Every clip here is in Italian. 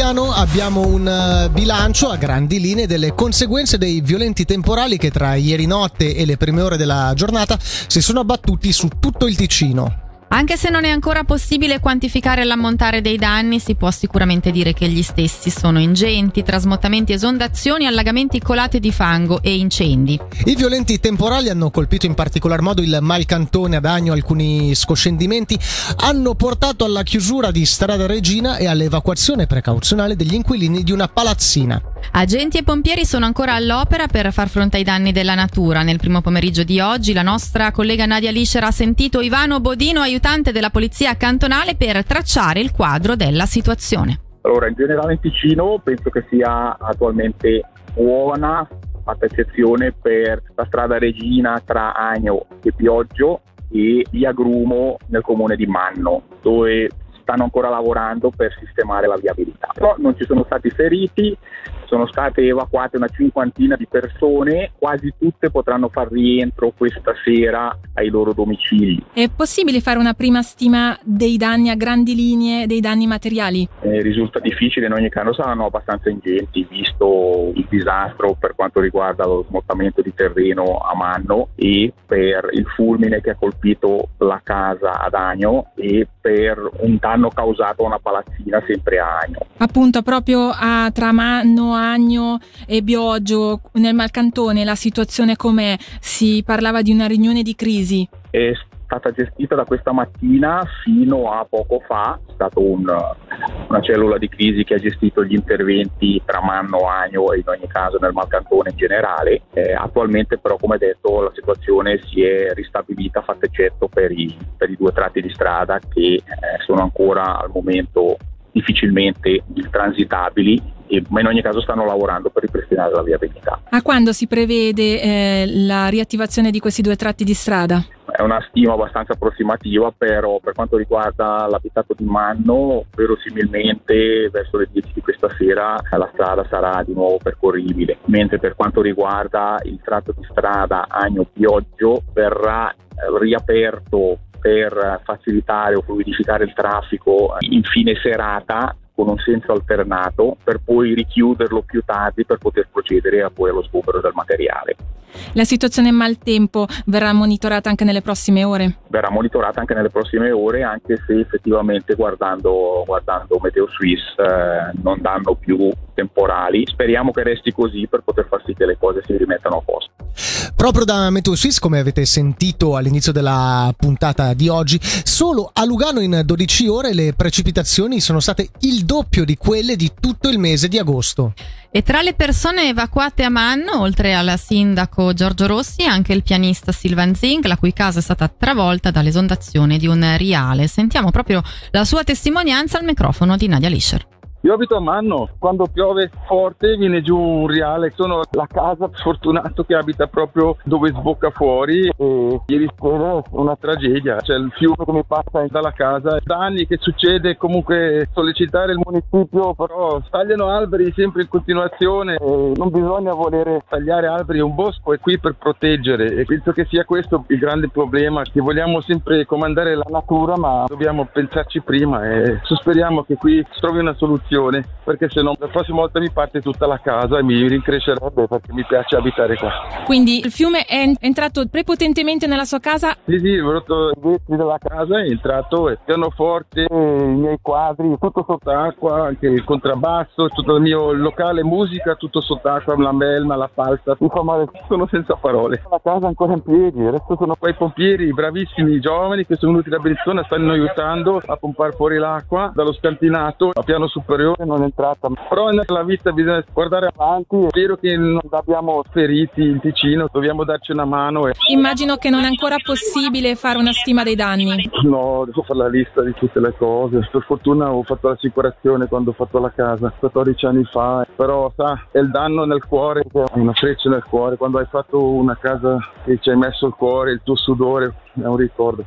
piano abbiamo un bilancio a grandi linee delle conseguenze dei violenti temporali che tra ieri notte e le prime ore della giornata si sono abbattuti su tutto il Ticino. Anche se non è ancora possibile quantificare l'ammontare dei danni, si può sicuramente dire che gli stessi sono ingenti: trasmottamenti, esondazioni, allagamenti, colate di fango e incendi. I violenti temporali hanno colpito in particolar modo il Malcantone ad Agno. Alcuni scoscendimenti hanno portato alla chiusura di Strada Regina e all'evacuazione precauzionale degli inquilini di una palazzina. Agenti e pompieri sono ancora all'opera per far fronte ai danni della natura. Nel primo pomeriggio di oggi la nostra collega Nadia Lischer ha sentito Ivano Bodino, aiutante della polizia cantonale, per tracciare il quadro della situazione. Allora, in generale in Ticino penso che sia attualmente buona, fatta eccezione per la strada Regina tra Agno e Pioggio e via Grumo nel comune di Manno, dove stanno ancora lavorando per sistemare la viabilità. Però non ci sono stati feriti, sono state evacuate una cinquantina di persone, quasi tutte potranno far rientro questa sera ai loro domicili. È possibile fare una prima stima dei danni a grandi linee, dei danni materiali? Risulta difficile, in ogni caso saranno abbastanza ingenti, visto il disastro per quanto riguarda lo smottamento di terreno a Manno e per il fulmine che ha colpito la casa ad Agno e per un danno causato una palazzina sempre a Agno. Appunto, proprio a Tramanno, Agno e Bioggio, nel Malcantone, la situazione com'è? Si parlava di una riunione di crisi. È stata gestita da questa mattina fino a poco fa, è stata una cellula di crisi che ha gestito gli interventi tra Manno, Agno e in ogni caso nel Malcantone in generale. Attualmente però, come detto, la situazione si è ristabilita, fatto eccetto per i due tratti di strada che sono ancora al momento difficilmente transitabili, ma in ogni caso stanno lavorando per ripristinare la viabilità. A quando si prevede la riattivazione di questi due tratti di strada? È una stima abbastanza approssimativa, però per quanto riguarda l'abitato di Manno verosimilmente verso le 10 di questa sera la strada sarà di nuovo percorribile, mentre per quanto riguarda il tratto di strada Agno-Pioggio verrà riaperto per facilitare o fluidificare il traffico in fine serata con un senso alternato, per poi richiuderlo più tardi per poter procedere poi allo sgombero del materiale. La situazione maltempo verrà monitorata anche nelle prossime ore? Verrà monitorata anche nelle prossime ore, anche se effettivamente guardando Meteo Suisse non danno più temporali. Speriamo che resti così per poter far sì che le cose si rimettano a posto. Proprio da Meteo Suisse, come avete sentito all'inizio della puntata di oggi, solo a Lugano in 12 ore le precipitazioni sono state il doppio di quelle di tutto il mese di agosto. E tra le persone evacuate a Manno, oltre al sindaco Giorgio Rossi, anche il pianista Silvan Zing, la cui casa è stata travolta dall'esondazione di un riale. Sentiamo proprio la sua testimonianza al microfono di Nadia Lischer. Io abito a Manno, quando piove forte viene giù un riale, sono la casa sfortunato che abita proprio dove sbocca fuori e ieri sera una tragedia, c'è il fiume che mi passa dalla casa, da anni che succede. Comunque sollecitare il municipio, però tagliano alberi sempre in continuazione, non bisogna volere tagliare alberi, un bosco è qui per proteggere e penso che sia questo il grande problema, che vogliamo sempre comandare la natura ma dobbiamo pensarci prima e speriamo che qui si trovi una soluzione, perché se no la prossima volta mi parte tutta la casa e mi rincrescerebbe, perché mi piace abitare qua. Quindi il fiume è entrato prepotentemente nella sua casa? Sì, ho rotto i vetri della casa, è entrato, il pianoforte, i miei quadri, tutto sott'acqua, anche il contrabbasso, tutto il mio locale musica, tutto sott'acqua, la melma, la falsa, insomma sono senza parole. La casa è ancora in piedi, adesso sono qua i pompieri bravissimi, giovani che sono venuti da Bellinzona, stanno aiutando a pompare fuori l'acqua dallo scantinato, a piano superiore non è entrata, però nella vita bisogna guardare avanti. Spero che non abbiamo feriti in Ticino, dobbiamo darci una mano. Immagino che non è ancora possibile fare una stima dei danni. No, devo fare la lista di tutte le cose. Per fortuna ho fatto l'assicurazione quando ho fatto la casa 14 anni fa, però sa, è il danno nel cuore, una freccia nel cuore, quando hai fatto una casa e ci hai messo il cuore, il tuo sudore, è un ricordo.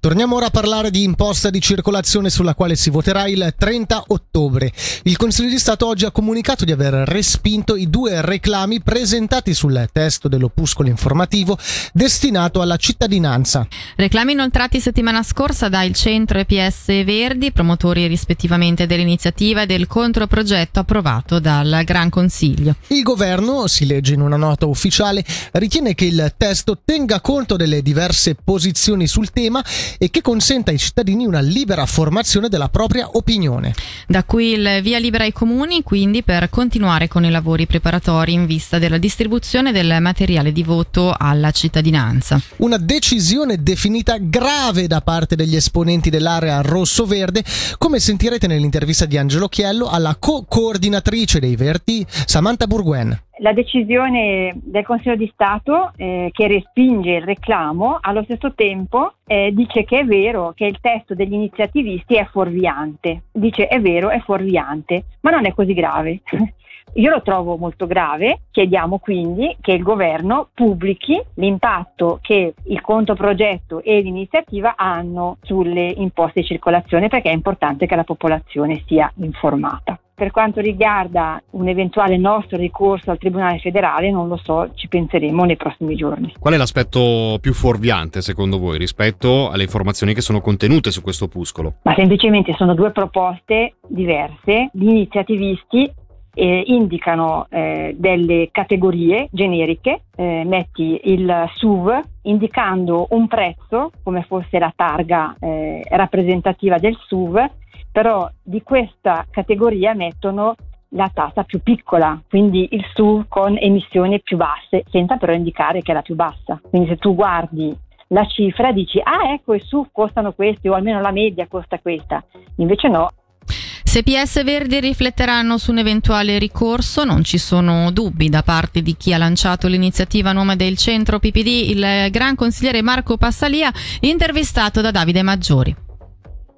Torniamo ora a parlare di imposta di circolazione sulla quale si voterà il 30 ottobre. Il Consiglio di Stato oggi ha comunicato di aver respinto i due reclami presentati sul testo dell'opuscolo informativo destinato alla cittadinanza. Reclami inoltrati settimana scorsa dal Centro EPS Verdi, promotori rispettivamente dell'iniziativa e del controprogetto approvato dal Gran Consiglio. Il governo, si legge in una nota ufficiale, ritiene che il testo tenga conto delle diverse posizioni sul tema e che consenta ai cittadini una libera formazione della propria opinione. Da qui il via libera ai comuni, quindi, per continuare con i lavori preparatori in vista della distribuzione del materiale di voto alla cittadinanza. Una decisione definita grave da parte degli esponenti dell'area rosso-verde, come sentirete nell'intervista di Angelo Chiello alla coordinatrice dei Verdi, Samantha Burguen. La decisione del Consiglio di Stato che respinge il reclamo allo stesso tempo dice che è vero che il testo degli iniziativisti è fuorviante. Dice è vero, è fuorviante, ma non è così grave. Io lo trovo molto grave. Chiediamo quindi che il governo pubblichi l'impatto che il controprogetto e l'iniziativa hanno sulle imposte di circolazione, perché è importante che la popolazione sia informata. Per quanto riguarda un eventuale nostro ricorso al Tribunale federale, non lo so, ci penseremo nei prossimi giorni. Qual è l'aspetto più fuorviante, secondo voi, rispetto alle informazioni che sono contenute su questo opuscolo? Ma semplicemente sono due proposte diverse. Gli iniziativisti indicano delle categorie generiche, metti il SUV, indicando un prezzo come fosse la targa rappresentativa del SUV, però di questa categoria mettono la tassa più piccola, quindi il SUV con emissioni più basse, senza però indicare che è la più bassa. Quindi se tu guardi la cifra dici, ah ecco i SUV costano questi, o almeno la media costa questa, invece no. Se PS Verdi rifletteranno su un eventuale ricorso, non ci sono dubbi da parte di chi ha lanciato l'iniziativa a nome del Centro PPD, il gran consigliere Marco Passalia, intervistato da Davide Maggiori.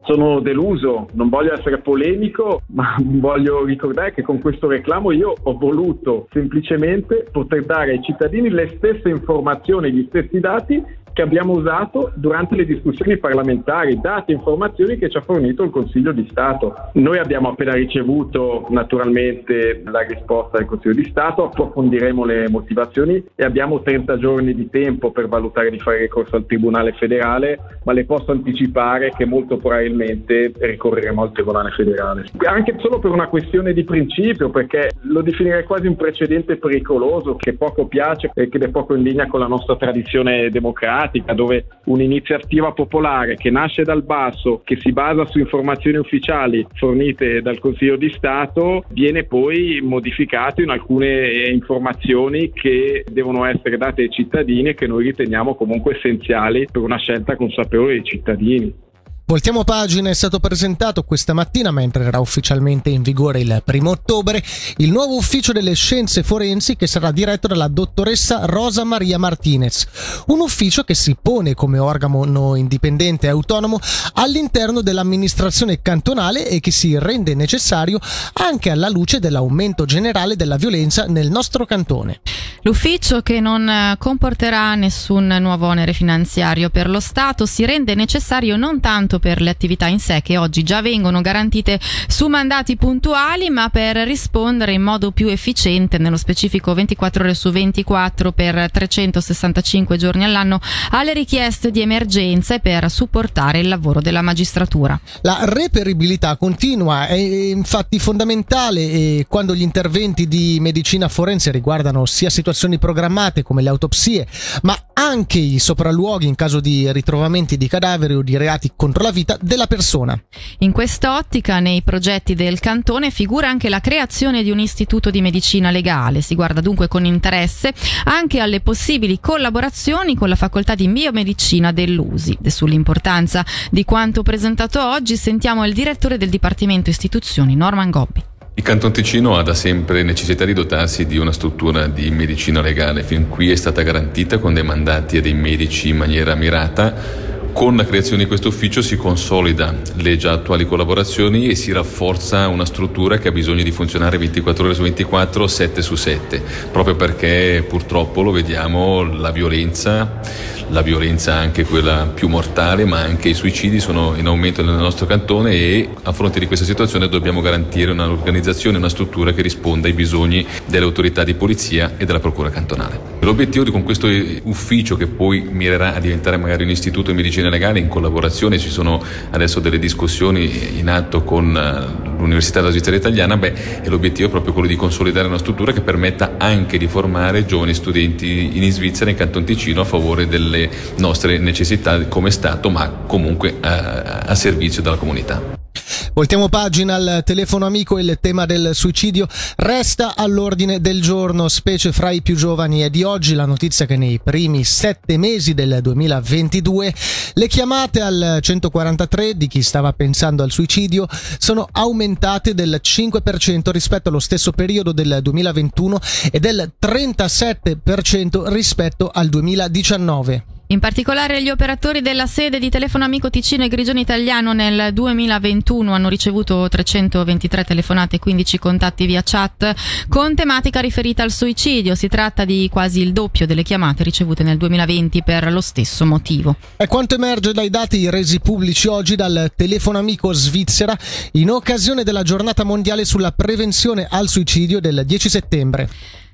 Sono deluso, non voglio essere polemico, ma voglio ricordare che con questo reclamo io ho voluto semplicemente poter dare ai cittadini le stesse informazioni, gli stessi dati che abbiamo usato durante le discussioni parlamentari, dati e informazioni che ci ha fornito il Consiglio di Stato. Noi abbiamo appena ricevuto naturalmente la risposta del Consiglio di Stato, approfondiremo le motivazioni e abbiamo 30 giorni di tempo per valutare di fare ricorso al Tribunale federale, ma le posso anticipare che molto probabilmente ricorreremo al Tribunale federale. Anche solo per una questione di principio, perché lo definirei quasi un precedente pericoloso che poco piace e che è poco in linea con la nostra tradizione democratica, dove un'iniziativa popolare che nasce dal basso, che si basa su informazioni ufficiali fornite dal Consiglio di Stato, viene poi modificato in alcune informazioni che devono essere date ai cittadini e che noi riteniamo comunque essenziali per una scelta consapevole dei cittadini. Voltiamo pagina, è stato presentato questa mattina, ma entrerà ufficialmente in vigore il 1° ottobre, il nuovo ufficio delle scienze forensi che sarà diretto dalla dottoressa Rosa Maria Martinez. Un ufficio che si pone come organo indipendente e autonomo all'interno dell'amministrazione cantonale e che si rende necessario anche alla luce dell'aumento generale della violenza nel nostro cantone. L'ufficio, che non comporterà nessun nuovo onere finanziario per lo Stato, si rende necessario non tanto per le attività in sé, che oggi già vengono garantite su mandati puntuali, ma per rispondere in modo più efficiente, nello specifico 24 ore su 24 per 365 giorni all'anno, alle richieste di emergenza e per supportare il lavoro della magistratura. La reperibilità continua è infatti fondamentale quando gli interventi di medicina forense riguardano sia situazioni programmate come le autopsie, ma anche i sopralluoghi in caso di ritrovamenti di cadaveri o di reati contro la vita della persona. In quest'ottica, nei progetti del cantone figura anche la creazione di un istituto di medicina legale. Si guarda dunque con interesse anche alle possibili collaborazioni con la facoltà di biomedicina dell'USI. Sull'importanza di quanto presentato oggi sentiamo il direttore del Dipartimento Istituzioni, Norman Gobbi. Il Canton Ticino ha da sempre necessità di dotarsi di una struttura di medicina legale. Fin qui è stata garantita con dei mandati a dei medici in maniera mirata, Con la creazione di questo ufficio si consolida le già attuali collaborazioni e si rafforza una struttura che ha bisogno di funzionare 24 ore su 24, 7 su 7, proprio perché purtroppo lo vediamo, la violenza anche quella più mortale, ma anche i suicidi sono in aumento nel nostro cantone, e a fronte di questa situazione dobbiamo garantire un'organizzazione, una struttura che risponda ai bisogni delle autorità di polizia e della procura cantonale. L'obiettivo di con questo ufficio, che poi mirerà a diventare magari un istituto di medicina legale in collaborazione, ci sono adesso delle discussioni in atto con l'Università della Svizzera Italiana, e l'obiettivo è proprio quello di consolidare una struttura che permetta anche di formare giovani studenti in Svizzera, in Canton Ticino, a favore delle nostre necessità come Stato, ma comunque a servizio della comunità. Voltiamo pagina al telefono amico. Il tema del suicidio resta all'ordine del giorno, specie fra i più giovani. È di oggi la notizia che nei primi 7 mesi del 2022 le chiamate al 143 di chi stava pensando al suicidio sono aumentate del 5% rispetto allo stesso periodo del 2021 e del 37% rispetto al 2019. In particolare gli operatori della sede di Telefono Amico Ticino e Grigione Italiano nel 2021 hanno ricevuto 323 telefonate e 15 contatti via chat con tematica riferita al suicidio. Si tratta di quasi il doppio delle chiamate ricevute nel 2020 per lo stesso motivo. E quanto emerge dai dati resi pubblici oggi dal Telefono Amico Svizzera in occasione della Giornata Mondiale sulla Prevenzione al Suicidio del 10 settembre.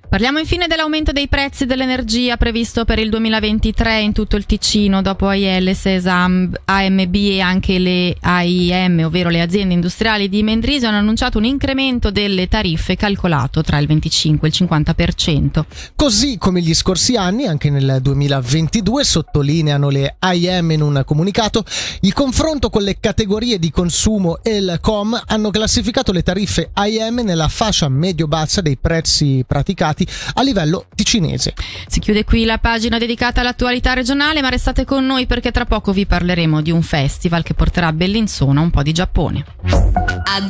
Parliamo infine dell'aumento dei prezzi dell'energia previsto per il 2023 in tutto il Ticino. Dopo AIL, SESAM, AMB e anche le AIM, ovvero le aziende industriali di Mendrisio, hanno annunciato un incremento delle tariffe calcolato tra il 25 e il 50%. Così come gli scorsi anni, anche nel 2022, sottolineano le AIM in un comunicato, il confronto con le categorie di consumo e il COM hanno classificato le tariffe AIM nella fascia medio-bassa dei prezzi praticati a livello ticinese. Si chiude qui la pagina dedicata all'attualità regionale, ma restate con noi perché tra poco vi parleremo di un festival che porterà a Bellinzona un po' di Giappone.